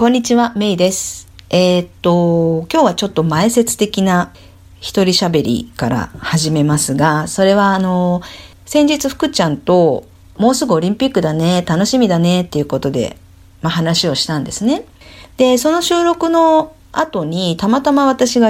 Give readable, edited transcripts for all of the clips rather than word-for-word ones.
こんにちは、メイです。今日はちょっと前説的な一人喋りから始めますが、それは先日福ちゃんともうすぐオリンピックだね、楽しみだねっていうことで、話をしたんですね。で、その収録の後にたまたま私が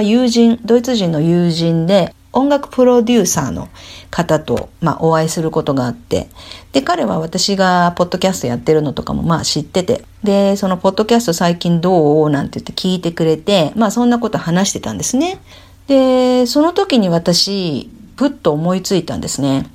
ドイツ人の友人で音楽プロデューサーの方と、お会いすることがあって、で、彼は私がポッドキャストやってるのとかも、知ってて、で、そのポッドキャスト最近どうなんて言って聞いてくれて、そんなこと話してたんですね。で、その時に私、ふっと思いついたんですね。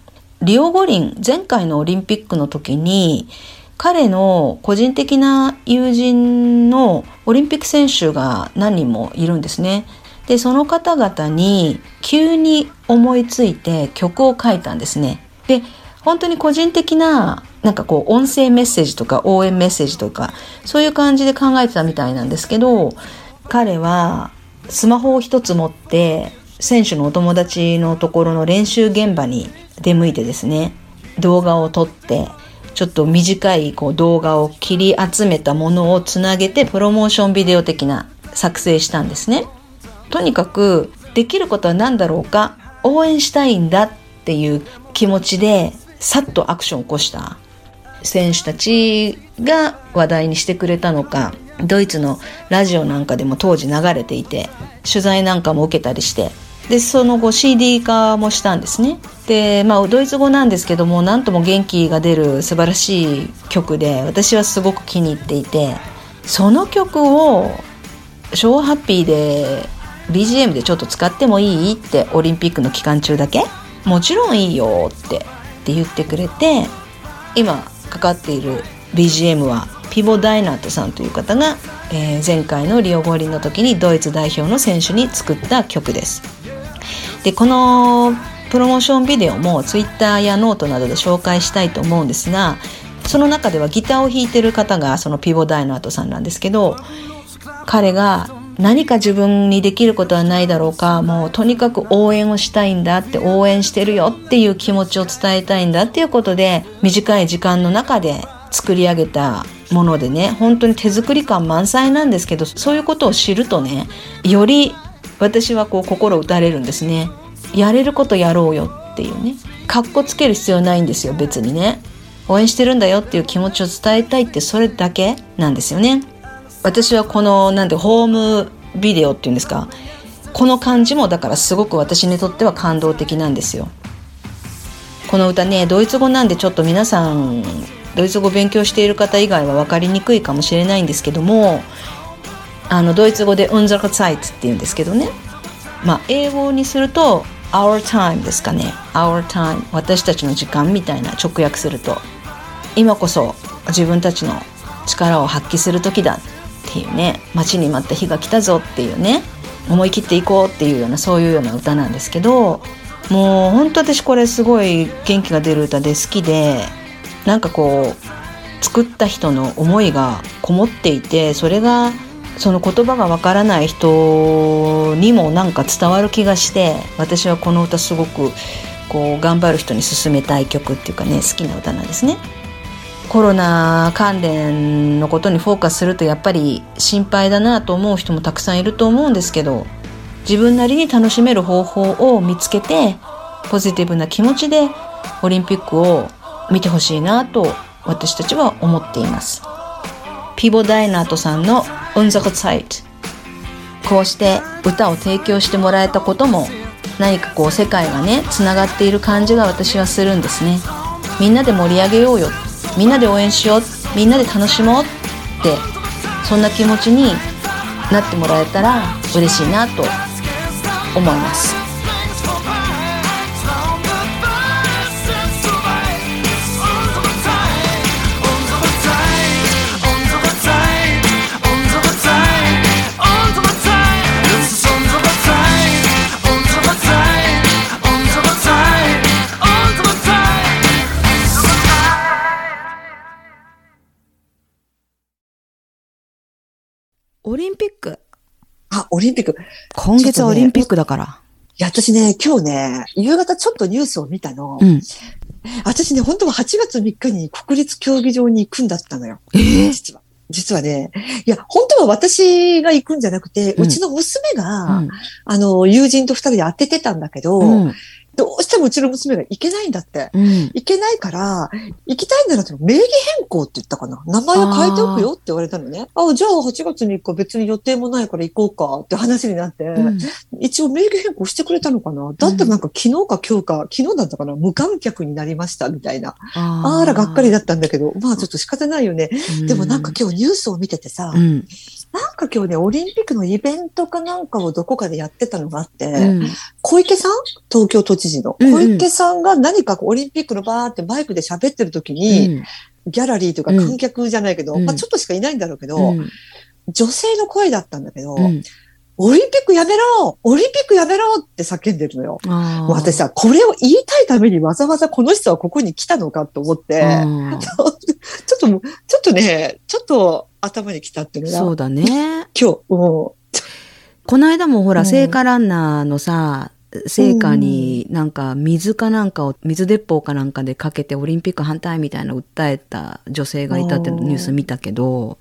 リオ五輪、前回のオリンピックの時に、彼の個人的な友人のオリンピック選手が何人もいるんですね。で、その方々に急に思いついて曲を書いたんですね。で、本当に個人的な音声メッセージとか応援メッセージとかそういう感じで考えてたみたいなんですけど、彼はスマホを一つ持って選手のお友達のところの練習現場に出向いてですね、動画を撮ってちょっと短い動画を切り集めたものをつなげてプロモーションビデオ的な作成したんですね。とにかくできることは何だろうか、応援したいんだっていう気持ちでさっとアクションを起こした選手たちが話題にしてくれたのか、ドイツのラジオなんかでも当時流れていて取材なんかも受けたりして、でその後 CD 化もしたんですね。で、ドイツ語なんですけども、なんとも元気が出る素晴らしい曲で私はすごく気に入っていて、その曲をショーハッピーでBGM でちょっと使ってもいいってオリンピックの期間中だけもちろんいいよって言ってくれて、今かかっている BGM はピボ・ダイナートさんという方が、前回のリオ五輪の時にドイツ代表の選手に作った曲です。で、このプロモーションビデオもツイッターやノートなどで紹介したいと思うんですが、その中ではギターを弾いてる方がそのピボ・ダイナートさんなんですけど、彼が何か自分にできることはないだろうか、もうとにかく応援をしたいんだって、応援してるよっていう気持ちを伝えたいんだっていうことで、短い時間の中で作り上げたものでね、本当に手作り感満載なんですけど、そういうことを知るとね、より私は心打たれるんですね。やれることやろうよっていうね、かっこつける必要ないんですよ、別にね。応援してるんだよっていう気持ちを伝えたいって、それだけなんですよね。私はこのホームビデオっていうんですか、この感じもだからすごく私にとっては感動的なんですよ。この歌ね、ドイツ語なんでちょっと皆さんドイツ語勉強している方以外は分かりにくいかもしれないんですけども、ドイツ語で Unsere Zeit っていうんですけどね、英語にすると Our Time ですかね。 Our Time、 私たちの時間みたいな、直訳すると今こそ自分たちの力を発揮する時だっていうね、待ちに待った日が来たぞっていうね、思い切っていこうっていうような、そういうような歌なんですけど、もう本当私これすごい元気が出る歌で好きで、作った人の思いがこもっていて、それがその言葉がわからない人にも伝わる気がして、私はこの歌すごく頑張る人に勧めたい曲っていうかね、好きな歌なんですね。コロナ関連のことにフォーカスするとやっぱり心配だなと思う人もたくさんいると思うんですけど、自分なりに楽しめる方法を見つけて、ポジティブな気持ちでオリンピックを見てほしいなと私たちは思っています。ピボ・ダイナートさんの Unsere Zeit、 こうして歌を提供してもらえたことも、何か世界がねつながっている感じが私はするんですね。みんなで盛り上げようよ、みんなで応援しよう、みんなで楽しもうって、そんな気持ちになってもらえたら嬉しいなと思います。オリンピック。オリンピック。今月はオリンピックだから。いや、私ね、今日ね、夕方ちょっとニュースを見たの。うん、私ね、本当は8月3日に国立競技場に行くんだったのよ。実は。実はね、いや、本当は私が行くんじゃなくて、うちの娘が、友人と2人で当ててたんだけど、どうしてもうちの娘が行けないんだって。行けないから、行きたいんだなって名義変更って言ったかな。名前を変えておくよって言われたのね。ああ、じゃあ8月に行くか別に予定もないから行こうかって話になって、一応名義変更してくれたのかな。だってなんか昨日か今日か、昨日だったかな、無観客になりましたみたいな。あら、がっかりだったんだけど、まあちょっと仕方ないよね。でもなんか今日ニュースを見ててさ、なんか今日ね、オリンピックのイベントかなんかをどこかでやってたのがあって、小池さん、東京都知事の。小池さんが何かオリンピックのバーってマイクで喋ってる時に、ギャラリーというか観客じゃないけど、まあちょっとしかいないんだろうけど、女性の声だったんだけど、オリンピックやめろ！オリンピックやめろ！って叫んでるのよ。私さ、これを言いたいためにわざわざこの人はここに来たのかと思って、ちょっと頭に来たっていうのが。そうだね。今日、この間もほら、聖火ランナーのさ、聖火になんか水かなんかを、水鉄砲かなんかでかけてオリンピック反対みたいな訴えた女性がいたってニュース見たけど、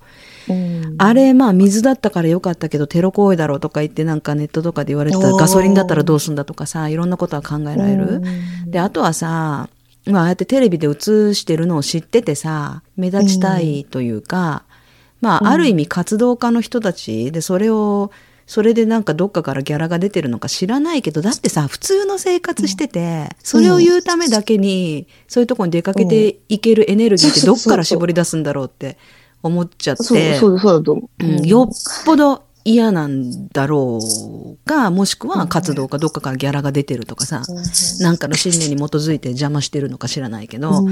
あれ、まあ水だったからよかったけどテロ行為だろうとか言って、なんかネットとかで言われてたら、ガソリンだったらどうすんだとかさ、いろんなことは考えられる。で、あとはさ、まあああやってテレビで映してるのを知っててさ、目立ちたいというか、まあある意味活動家の人たちで、それでなんかどっかからギャラが出てるのか知らないけど、だってさ、普通の生活してて、それを言うためだけにそういうとこに出かけていけるエネルギーってどっから絞り出すんだろうって思っちゃって、よっぽど嫌なんだろうか、もしくは活動かどっかからギャラが出てるとかさ、なんかの信念に基づいて邪魔してるのか知らないけど、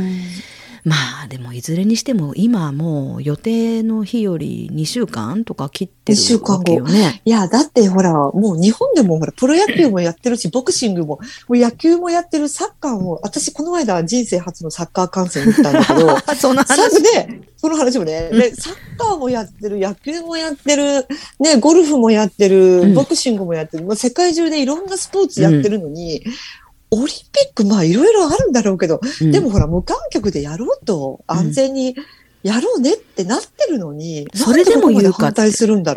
まあでもいずれにしても今もう予定の日より2週間とか切ってるわけよね。2週間後。いや、だってほら、もう日本でもほらプロ野球もやってるし、ボクシングも、もう野球もやってる、サッカーも、私この間人生初のサッカー観戦に行ったんだけど、その話ね、その話もね、で、サッカーもやってる、野球もやってる、ね、ゴルフもやってる、ボクシングもやってる、世界中でいろんなスポーツやってるのに、オリンピック、まあいろいろあるんだろうけど、でもほら無観客でやろうと、安全にやろうねってなってるのに、それでも言うかって、それで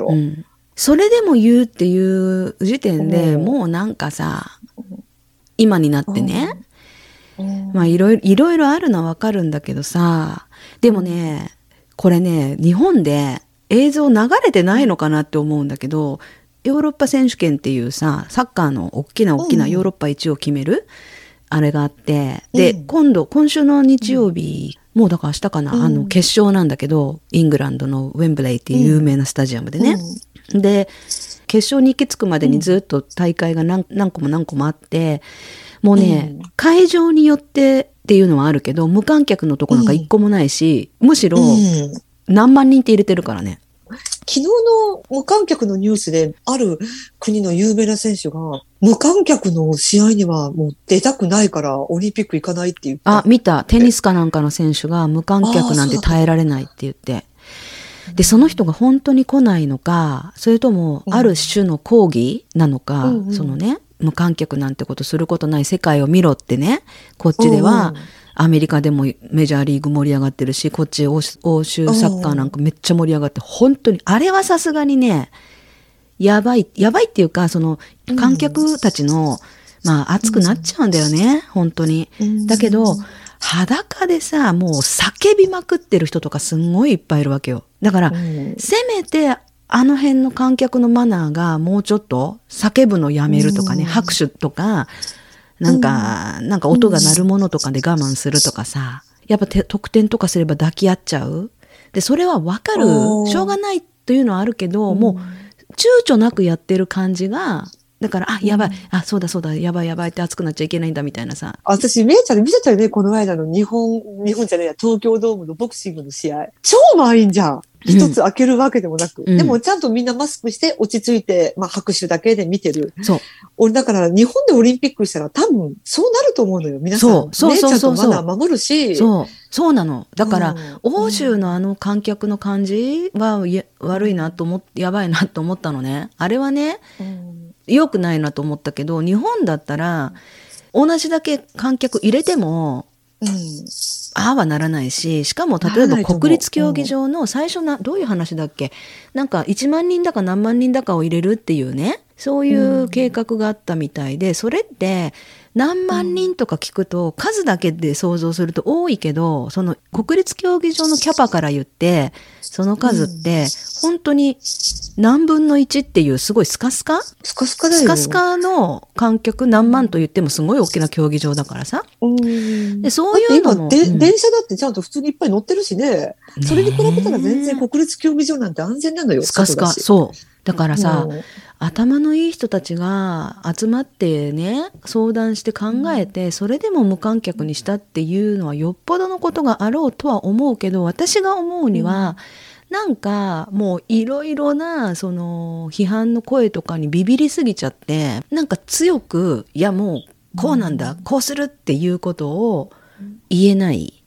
も言うっていう時点でもうなんかさ、今になってね、まあいろいろあるのはわかるんだけどさ、でもね、これね、日本で映像流れてないのかなって思うんだけど、ヨーロッパ選手権っていうさ、サッカーの大きなヨーロッパ一を決める、あれがあって、で、今週の日曜日、もうだから明日かな、決勝なんだけど、イングランドのウェンブレイっていう有名なスタジアムでね。で、決勝に行き着くまでにずっと大会が何個もあって、もうね、会場によってっていうのはあるけど、無観客のとこなんか一個もないし、むしろ何万人って入れてるからね。昨日の無観客のニュースで、ある国の有名な選手が、無観客の試合にはもう出たくないからオリンピック行かないって言って。あ、見た。テニスかなんかの選手が無観客なんて耐えられないって言って。で、その人が本当に来ないのか、それともある種の抗議なのか、そのね、無観客なんてことすることない世界を見ろってね、こっちでは、アメリカでもメジャーリーグ盛り上がってるし、こっち欧州サッカーなんかめっちゃ盛り上がって、本当に、あれはさすがにね、やばいっていうか、その観客たちの、まあ熱くなっちゃうんだよね、本当に。だけど、裸でさ、もう叫びまくってる人とかすんごいいっぱいいるわけよ。だから、せめて、あの辺の観客のマナーがもうちょっと叫ぶのやめるとかね、拍手とか、なんか音が鳴るものとかで我慢するとかさ、やっぱ得点とかすれば抱き合っちゃう。で、それはわかる。しょうがないというのはあるけど、もう躊躇なくやってる感じが、だから、あ、やばい、あ、そうだ、やばいって熱くなっちゃいけないんだみたいなさ。私、めいちゃん見せたよね、この間の日本じゃないや、東京ドームのボクシングの試合。超満員じゃん。一つ開けるわけでもなく。でもちゃんとみんなマスクして落ち着いて、まあ拍手だけで見てる。そう。俺だから日本でオリンピックしたら多分そうなると思うのよ。皆さん。そう。ちゃんとマナー守るし。そうなの。だから、欧州のあの観客の感じは悪いなと思って、やばいなと思ったのね。あれはね、良くないなと思ったけど、日本だったら同じだけ観客入れても、ああはならないし、しかも例えば国立競技場の最初どういう話だっけ、なんか1万人だか何万人だかを入れるっていうね、そういう計画があったみたいで、それって何万人とか聞くと数だけで想像すると多いけど、その国立競技場のキャパから言ってその数って本当に何分の1っていう、すごいスカスカだよ。スカスカの観客何万と言ってもすごい大きな競技場だからさ、でそういうのも、電車だってちゃんと普通にいっぱい乗ってるしね、それに比べたら全然国立競技場なんて安全なのよ。スカスカ、そうだからさ、頭のいい人たちが集まってね、相談して考えて、それでも無観客にしたっていうのはよっぽどのことがあろうとは思うけど、私が思うには、なんかもういろいろなその批判の声とかにビビりすぎちゃって、なんか強く、いやもうこうなんだ、こうするっていうことを言えない。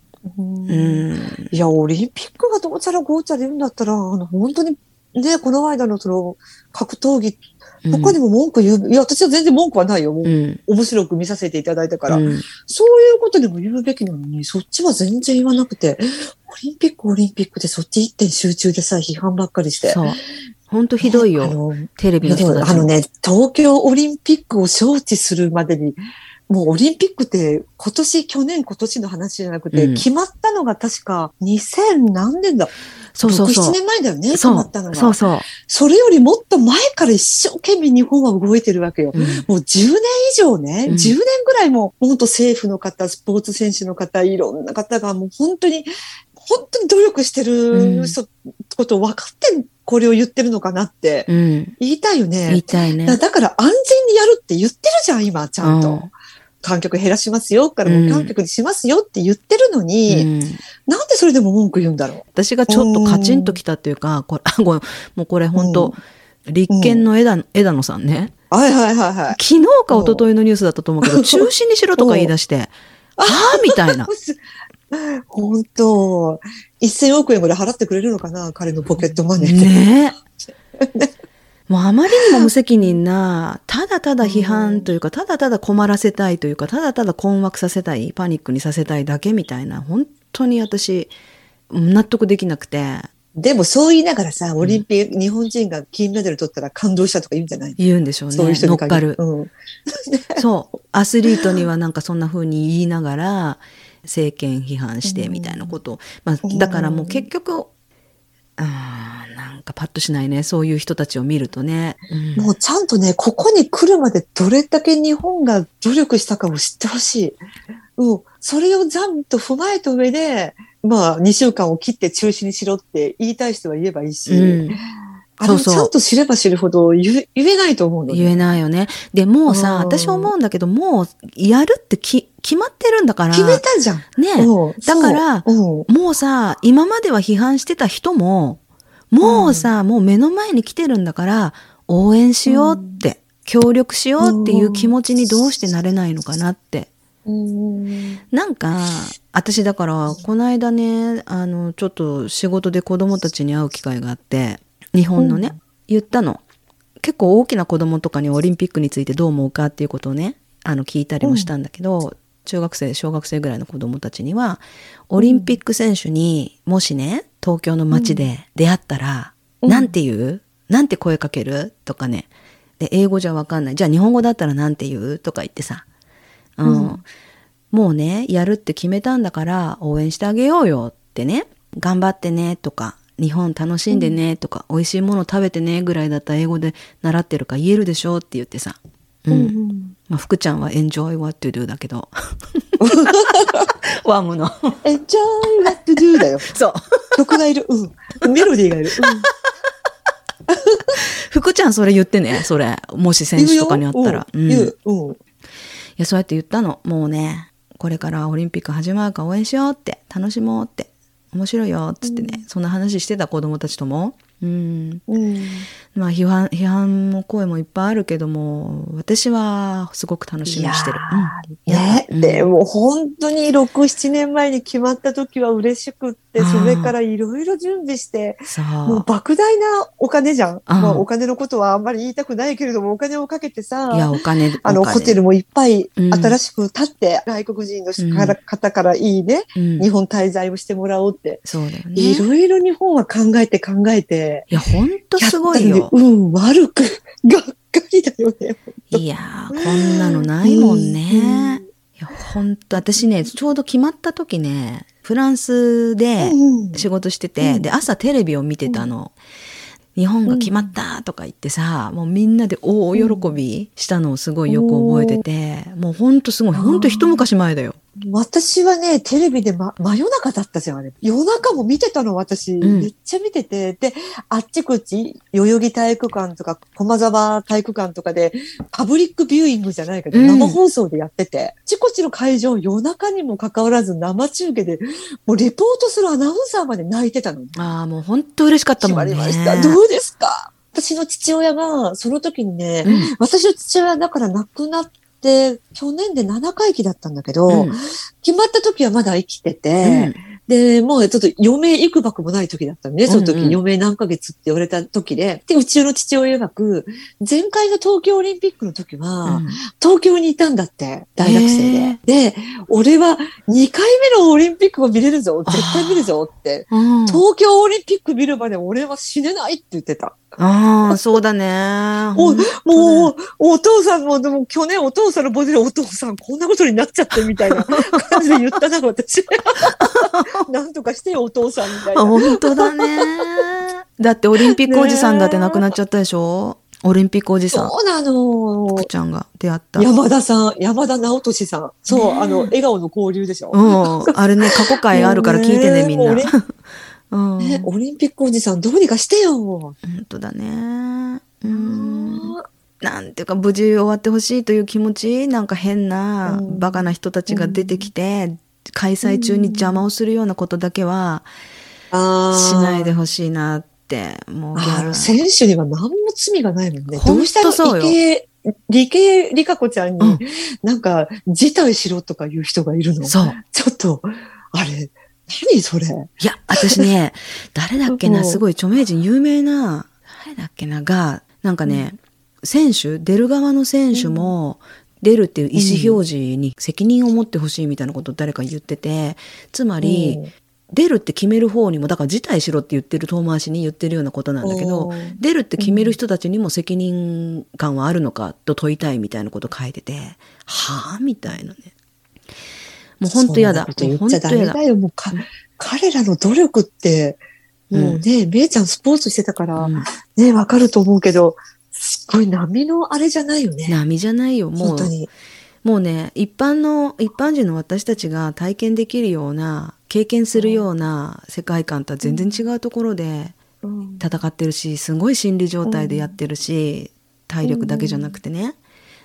いや、オリンピックがどうちゃらこうちゃら言うんだったら、本当にで、この間のその格闘技、他にも文句言う、いや、私は全然文句はないよ。もう面白く見させていただいたから、そういうことでも言うべきなのに、そっちは全然言わなくて、オリンピックでそっち一点集中でさ、批判ばっかりして。そう。本当ひどいよ。テレビの人たち。東京オリンピックを招致するまでに、もうオリンピックって今年の話じゃなくて、決まったのが確か2000何年だ。そうそうそう。6、7年前だよね、決まったのが。そうそう。それよりもっと前から一生懸命日本は動いてるわけよ。もう10年以上ね、10年ぐらいもう本当政府の方、スポーツ選手の方、いろんな方がもう本当に努力してることを分かってる。これを言ってるのかなって言いたいよね。言いたいね。だから安全にやるって言ってるじゃん、今ちゃんと。観客減らしますよから無観客にしますよって言ってるのに、なんでそれでも文句言うんだろう。私がちょっとカチンときたっていうか、これ本当、立憲の枝野さんね。はいはいはいはい。昨日か一昨日のニュースだったと思うけど、中止にしろとか言い出して、みたいな。本当、1000億円ぐらい払ってくれるのかな、彼のポケットマネーで。ね。もうあまりにも無責任な、ただただ批判というか、ただただ困らせたいというか、ただただ困惑させたい、パニックにさせたいだけみたいな、本当に私、納得できなくて。でもそう言いながらさ、オリンピック、日本人が金メダル取ったら感動したとか言うんじゃない？言うんでしょうね。そういう人に乗っかる。そう。アスリートにはなんかそんな風に言いながら、政権批判してみたいなことを、だからもう結局、なんかパッとしないね、そういう人たちを見るとね、もうちゃんとね、ここに来るまでどれだけ日本が努力したかを知ってほしい。それをちゃんと踏まえた上で、2週間を切って中止にしろって言いたい人は言えばいいし、あれをちゃんと知れば知るほど言えないと思うの、ね、言えないよね。でもうさ、私思うんだけど、もうやるって決まってるんだから。決めたじゃん。ね。だから、もうさ、今までは批判してた人も、もうさ、もう目の前に来てるんだから、応援しようって、協力しようっていう気持ちにどうしてなれないのかなって。なんか、私だから、この間ね、ちょっと仕事で子供たちに会う機会があって、日本のね、言ったの。結構大きな子供とかにオリンピックについてどう思うかっていうことをね、聞いたりもしたんだけど、中学生、小学生ぐらいの子供たちには、オリンピック選手にもしね、東京の街で出会ったら、なんて言う？なんて声かける？とかね。で、英語じゃわかんない。じゃあ日本語だったらなんて言う？とか言ってさ。もうね、やるって決めたんだから応援してあげようよってね。頑張ってねとか、日本楽しんでねとか、美味しいもの食べてねぐらいだったら英語で習ってるから言えるでしょって言ってさ。福ちゃんは Enjoy what to do だけどワームの Enjoy what to do だよ。そう、曲がいる、メロディーがいる、福ちゃんそれ言ってね、それもし選手とかにあったら、いや、そうやって言ったの。もうね、これからオリンピック始まるから応援しようって、楽しもうって、面白いよっつってね、そんな話してた子供たちとも。批判の声もいっぱいあるけども、私はすごく楽しみにしてる。でも本当に6、7年前に決まった時は嬉しくっ、それからいろいろ準備して、もう莫大なお金じゃん。まあ、お金のことはあんまり言いたくないけれども、お金をかけてさ、いやお金ホテルもいっぱい新しく建って、外国人の方からいいね、日本滞在をしてもらおうって。そうだよね。いろいろ日本は考えて。いや、ほんとすごいよ。うん、悪く、がっかりだよね。いやー、こんなのないもんね。いや、ほんと、私ね、ちょうど決まった時ね、フランスで仕事してて、で、朝テレビを見てたの。日本が決まったとか言ってさ、もうみんなで大喜びしたのをすごいよく覚えてて、もうほんとすごい、ほんと一昔前だよ。私はね、テレビで、真夜中だったじゃん、あれ。夜中も見てたの、私。めっちゃ見てて。で、あっちこっち、代々木体育館とか、駒沢体育館とかで、パブリックビューイングじゃないけど、生放送でやってて、あっちこっちの会場、夜中にもかかわらず、生中継で、もうレポートするアナウンサーまで泣いてたの。ああ、もう本当嬉しかったもんね。決まりました。どうですか？私の父親が、その時にね、私の父親だから亡くなって、で、去年で7回忌だったんだけど、決まった時はまだ生きてて、で、もうちょっと余命いくばくもない時だったのね、その時、余命何ヶ月って言われた時で、で、うちの父親曰く、前回の東京オリンピックの時は、東京にいたんだって、大学生で。で、俺は2回目のオリンピックを見れるぞ、絶対見るぞって、東京オリンピック見るまで俺は死ねないって言ってた。ああ、そうだね。お父さんも、でも去年お父さんのボディでお父さんこんなことになっちゃってみたいな感じで言ったな、私。なんとかしてよ、お父さんみたいな。本当だね。だってオリンピックおじさんだって亡くなっちゃったでしょ？オリンピックおじさん。そうなの。福ちゃんが出会った。山田直俊さん。そう、笑顔の交流でしょ。うん。あれね、過去回あるから聞いてね、みんな。ね、オリンピックおじさんどうにかしてよ。本当だね。なんていうか無事終わってほしいという気持ち、なんか変な、バカな人たちが出てきて、開催中に邪魔をするようなことだけは、しないでほしいなって。もう選手には何も罪がないもんね。どうしたら理香子ちゃんに、なんか辞退しろとか言う人がいるの。そう。ちょっと、あれ。何それ？いや、私ね、誰だっけな、すごい著名人、有名な、誰だっけな、が、なんかね、選手、出る側の選手も、出るっていう意思表示に責任を持ってほしいみたいなことを誰か言ってて、つまり、出るって決める方にも、だから辞退しろって言ってる遠回しに言ってるようなことなんだけど、出るって決める人たちにも責任感はあるのかと問いたいみたいなこと書いてて、はぁみたいなね。もう本当嫌だ。言っちゃダメだよ。もう彼らの努力って、もうね、めいちゃんスポーツしてたから、ね、わかると思うけど、すごい波のあれじゃないよね。波じゃないよ、もう。本当に。もうね、一般人の私たちが体験できるような、経験するような世界観とは全然違うところで戦ってるし、すごい心理状態でやってるし、体力だけじゃなくてね。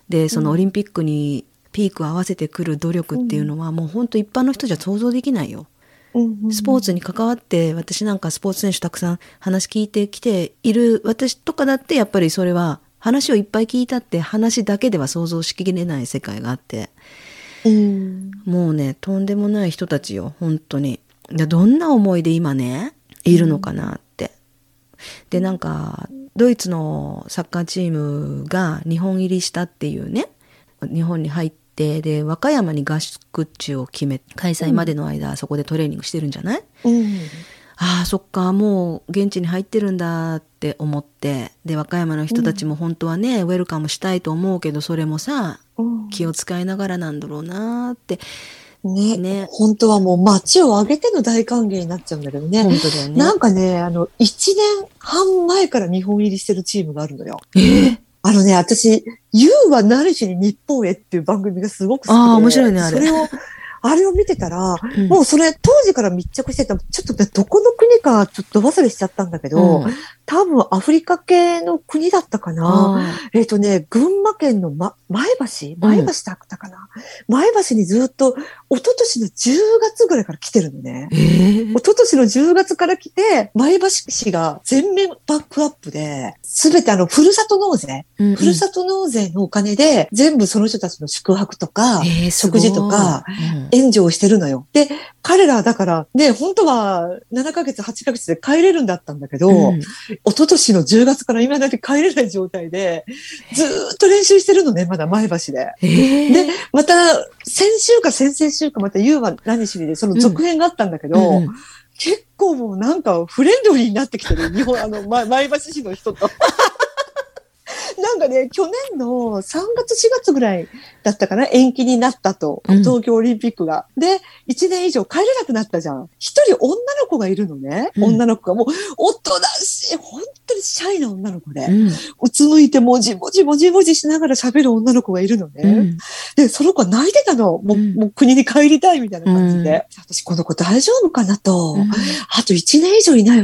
で、そのオリンピックに、ピークを合わせてくる努力っていうのはもう本当一般の人じゃ想像できないよ。スポーツに関わって私なんかスポーツ選手たくさん話聞いてきている私とかだってやっぱりそれは話をいっぱい聞いたって話だけでは想像しきれない世界があって、もうねとんでもない人たちよ本当に。どんな思いで今ねいるのかなって。でなんかドイツのサッカーチームが日本入りしたっていうね日本に入ってで和歌山に合宿地を決め開催までの間、そこでトレーニングしてるんじゃない？ああそっかもう現地に入ってるんだって思ってで和歌山の人たちも本当はね、ウェルカムしたいと思うけどそれもさ、気を使いながらなんだろうなって。ね、本当はもう街を挙げての大歓迎になっちゃうんだけどね。本当だよね。なんかね1年半前から日本入りしてるチームがあるのよ。私、You は何しに日本へっていう番組がすごく好きで。ああ、面白いね、あれ。あれを見てたら、もうそれ当時から密着してた、ちょっとどこの国かちょっと忘れしちゃったんだけど、多分アフリカ系の国だったかな。群馬県の、前橋だったかな、うん。前橋にずっと、一昨年の10月ぐらいから来てるのね。一昨年の10月から来て、前橋市が全面バックアップで、すべてふるさと納税、うんうん、ふるさと納税のお金で、全部その人たちの宿泊とか、食事とか、援助をしてるのよ。うん、で、彼らだから、ね、本当は7ヶ月、8ヶ月で帰れるんだったんだけど、うん一昨年の10月から今だって帰れない状態で、ずっと練習してるのね、まだ前橋で。で、また、先週か先々週かまた言うは何しにで、その続編があったんだけど、うんうん、結構もうなんかフレンドリーになってきてる、日本、前橋市の人と。なんかね、去年の3月4月ぐらいだったかな、延期になったと、東京オリンピックが。で、1年以上帰れなくなったじゃん。一人女の子がいるのね、女の子がもう、おとなしい、本当にシャイな女の子で、うつむいてもじもじしながら喋る女の子がいるのね。うん、で、その子は泣いてたの、もう国に帰りたいみたいな感じで。私、この子大丈夫かなと、あと1年以上いな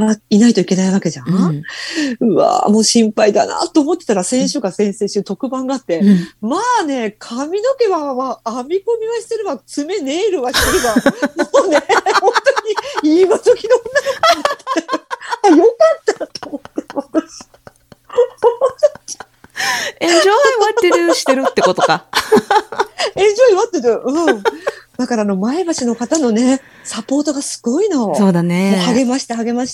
いといけないわけじゃん。うわぁ、もう心配だなと思ってたら、先週か先々週特番があって、まあね、髪の毛は、編み込みはしてるわ、爪ネイルはしてるわ、もうね、本当に今時の女の子になってよかったと思ってます。エンジョイワッテルしてるってことか。エンジョイワッテル、うん。だから前橋の方のね、サポートがすごいの。そうだね。励まし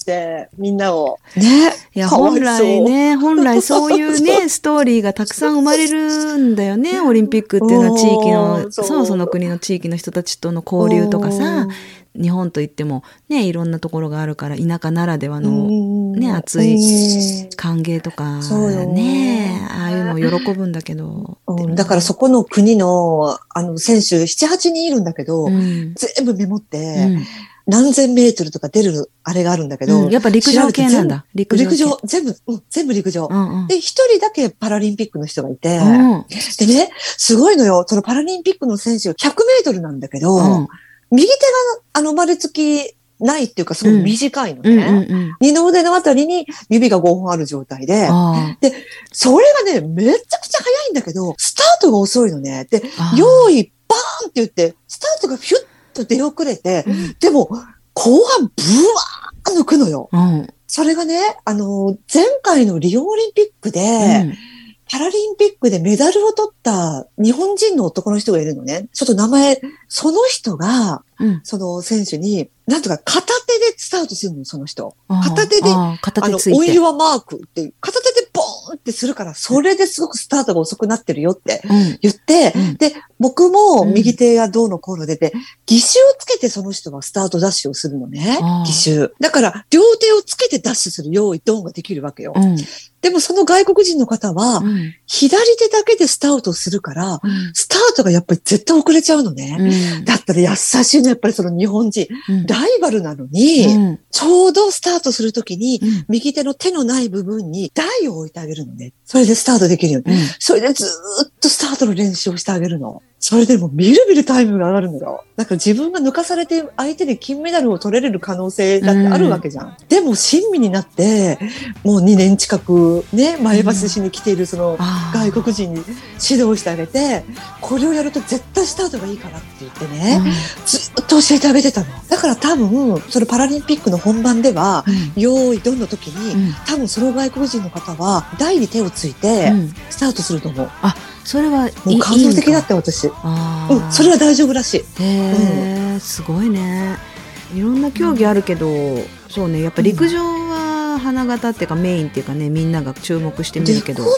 て、みんなを。ね。いや、本来そういうね、ストーリーがたくさん生まれるんだよね、オリンピックっていうのは地域の、その国の地域の人たちとの交流とかさ、日本といってもね、いろんなところがあるから、田舎ならではのね、熱い歓迎とか、ね、ああいうの喜ぶんだけど。だからそこの国の、選手7、8人いるんだけど、全部メモって、何千メートルとか出るあれがあるんだけど、やっぱ陸上系なんだ。陸上全部陸上。で、一人だけパラリンピックの人がいて、でね、すごいのよ。そのパラリンピックの選手は100メートルなんだけど、右手が丸付きないっていうか、すごい短いのね。二の腕のあたりに指が5本ある状態で、で、それがね、めちゃくちゃ早いんだけど、スタートが遅いのね。で、用意バーンって言って、スタートがフュッと出遅れて、でも、後半ブワーン抜くのよ。それがね、前回のリオオリンピックで、パラリンピックでメダルを取った日本人の男の人がいるのね。ちょっと名前、その人が、その選手に、なんとか片手でスタートするのよ、その人。片手で、オイルはマークって、片手でボーンってするから、それですごくスタートが遅くなってるよって言って、で、僕も右手がどうのこうの出て、義手をつけてその人はスタートダッシュをするのね。義手。だから、両手をつけてダッシュする用意ドンができるわけよ。でもその外国人の方は、左手だけでスタートするから、スタートがやっぱり絶対遅れちゃうのね。だったら優しいね、やっぱりその日本人。ライバルなのに、ちょうどスタートするときに、右手の手のない部分に台を置いてあげるのね。それでスタートできるよね。それでずーっとスタートの練習をしてあげるの。それでもみるみるタイムが上がるのよ。なんか自分が抜かされて相手に金メダルを取れる可能性だってあるわけじゃん。でも親身になって、もう2年近くね、前橋市に来ているその外国人に指導してあげて、これをやると絶対スタートがいいからって言ってね、ずっと教えてあげてたの。だから多分、そのパラリンピックの本番では、用意どんの時に、多分その外国人の方は台に手をついて、スタートすると思う。あ、それは感動的だった私。それは大丈夫らしい。すごいね。いろんな競技あるけど、そうね、やっぱ陸上は花形っていうかメインっていうかね、みんなが注目してみるけど。陸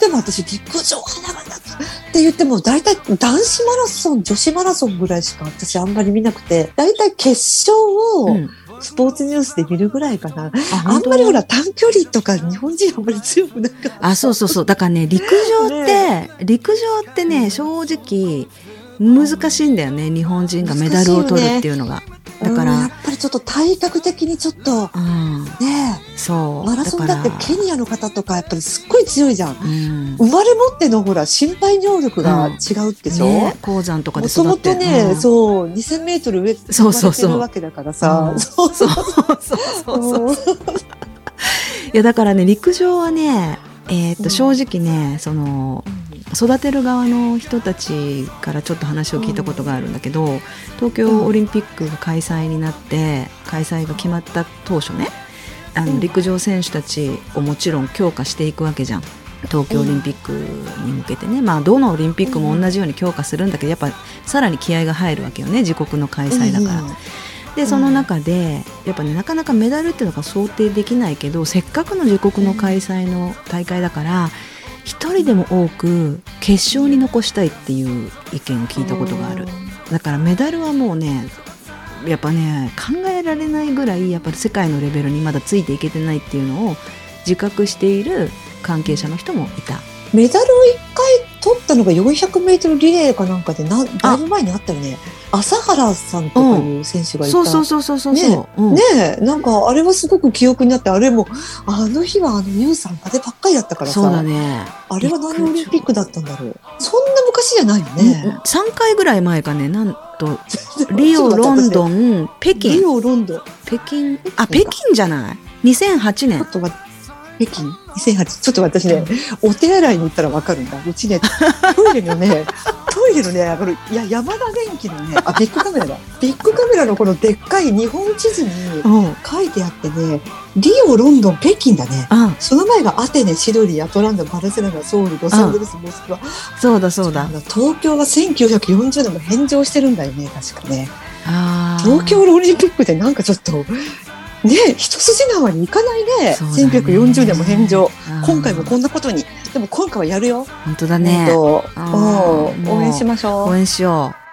上でも私陸上花形って言っても大体男子マラソン、女子マラソンぐらいしか私あんまり見なくて、大体決勝を、スポーツニュースで見るぐらいかな。あんまりほら短距離とか日本人あんまり強くなかった。あ、そうそうそう。だからね、陸上ってね、正直難しいんだよね。日本人がメダルを取るっていうのが。だから、やっぱりちょっと体格的にちょっと、ねえ、そう。マラソンだってケニアの方とかやっぱりすっごい強いじゃん。生まれ持ってのほら心肺能力が違うってでしょ、ね、鉱山とかで育って。もともとね、そう、2000メートル上って生まれてるわけだからさ。そうそうそう。いやだからね、陸上はね、正直ね、その育てる側の人たちからちょっと話を聞いたことがあるんだけど、東京オリンピックが開催になって開催が決まった当初ね、陸上選手たちをもちろん強化していくわけじゃん、東京オリンピックに向けてね、まあ、どのオリンピックも同じように強化するんだけど、やっぱさらに気合が入るわけよね、自国の開催だから、でその中でやっぱ、ね、なかなかメダルっていうのが想定できないけど、せっかくの自国の開催の大会だから一人でも多く決勝に残したいっていう意見を聞いたことがある。だからメダルはもうね、やっぱね、考えられないぐらいやっぱり世界のレベルにまだついていけてないっていうのを自覚している関係者の人もいた。メダルを1回取ったのが 400m リレーかなんかでだいぶ前にあったよね。朝原さんとかいう選手がいた。なんかあれはすごく記憶になって、あれもあの日はユウさんがでばっかりだったからさ、そうだね、あれは何オリンピックだったんだろう。そんな昔じゃないよね、3回ぐらい前かね、なんとリオロンドン北京、リオロンドン北京、あ北京じゃない、2008年、ちょっと待って、北京2008、ちょっと私ね、お手洗いに行ったら分かるんだ。うちね、トイレのね、いや山田電機のね、ビッグカメラだ。ビッグカメラのこのでっかい日本地図に書いてあってね、リオ、ロンドン、北京だね。うん、その前がアテネ、シドニー、アトランタ、バルセロナ、ソウル、ロサンゼルス、モスクワ。そうだそうだ。東京は1940年も返上してるんだよね、確かね。あ、東京オリンピックでなんかちょっと。ね、一筋縄にいかないね。1940年も返上、今回もこんなことに。でも今回はやるよ。本当だね。応援しましょう。応援しよう。